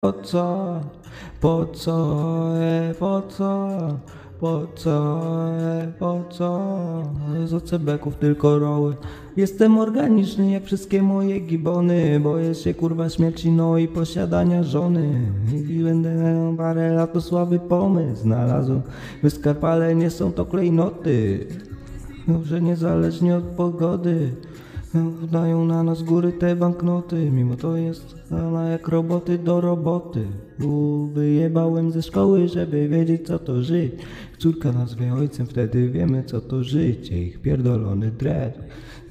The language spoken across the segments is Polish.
Po co? Z ocebeków tylko roły. Jestem organiczny jak wszystkie moje gibony. Boję się kurwa śmierci, no i posiadania żony. I będę miał parę lat, to słaby pomysł znalazłem. Wyskapale nie są to klejnoty. Że niezależnie od pogody dają na nas góry te banknoty. Mimo to jest sama jak roboty do roboty. Wyjebałem ze szkoły, żeby wiedzieć co to żyć. Córka nazwie ojcem, wtedy wiemy co to życie. Ich pierdolony dread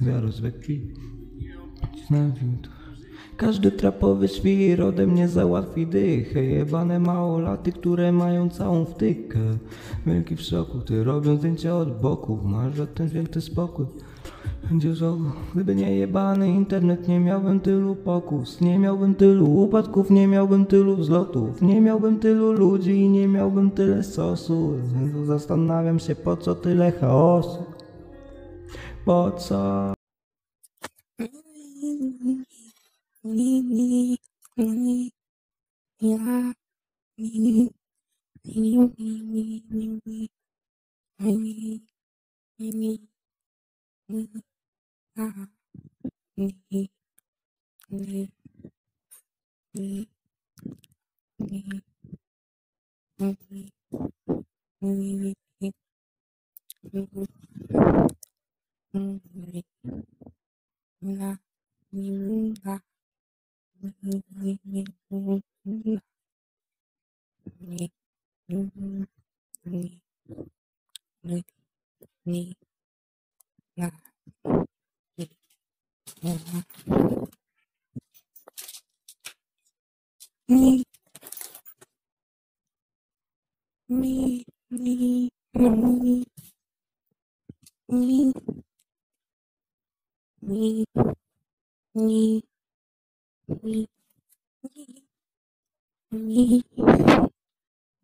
zaraz we krwi. Każdy trapowy świr ode mnie załatwi dychę. Jebane małolaty, które mają całą wtykę. Wielki w szoku, ty robią zdjęcia od boków. Masz za ten święty spokój. Gdyby nie jebany internet, nie miałbym tylu pokus. Nie miałbym tylu upadków, nie miałbym tylu wzlotów. Nie miałbym tylu ludzi i nie miałbym tyle sosu. Zastanawiam się, po co tyle chaosu. Po co?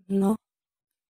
No.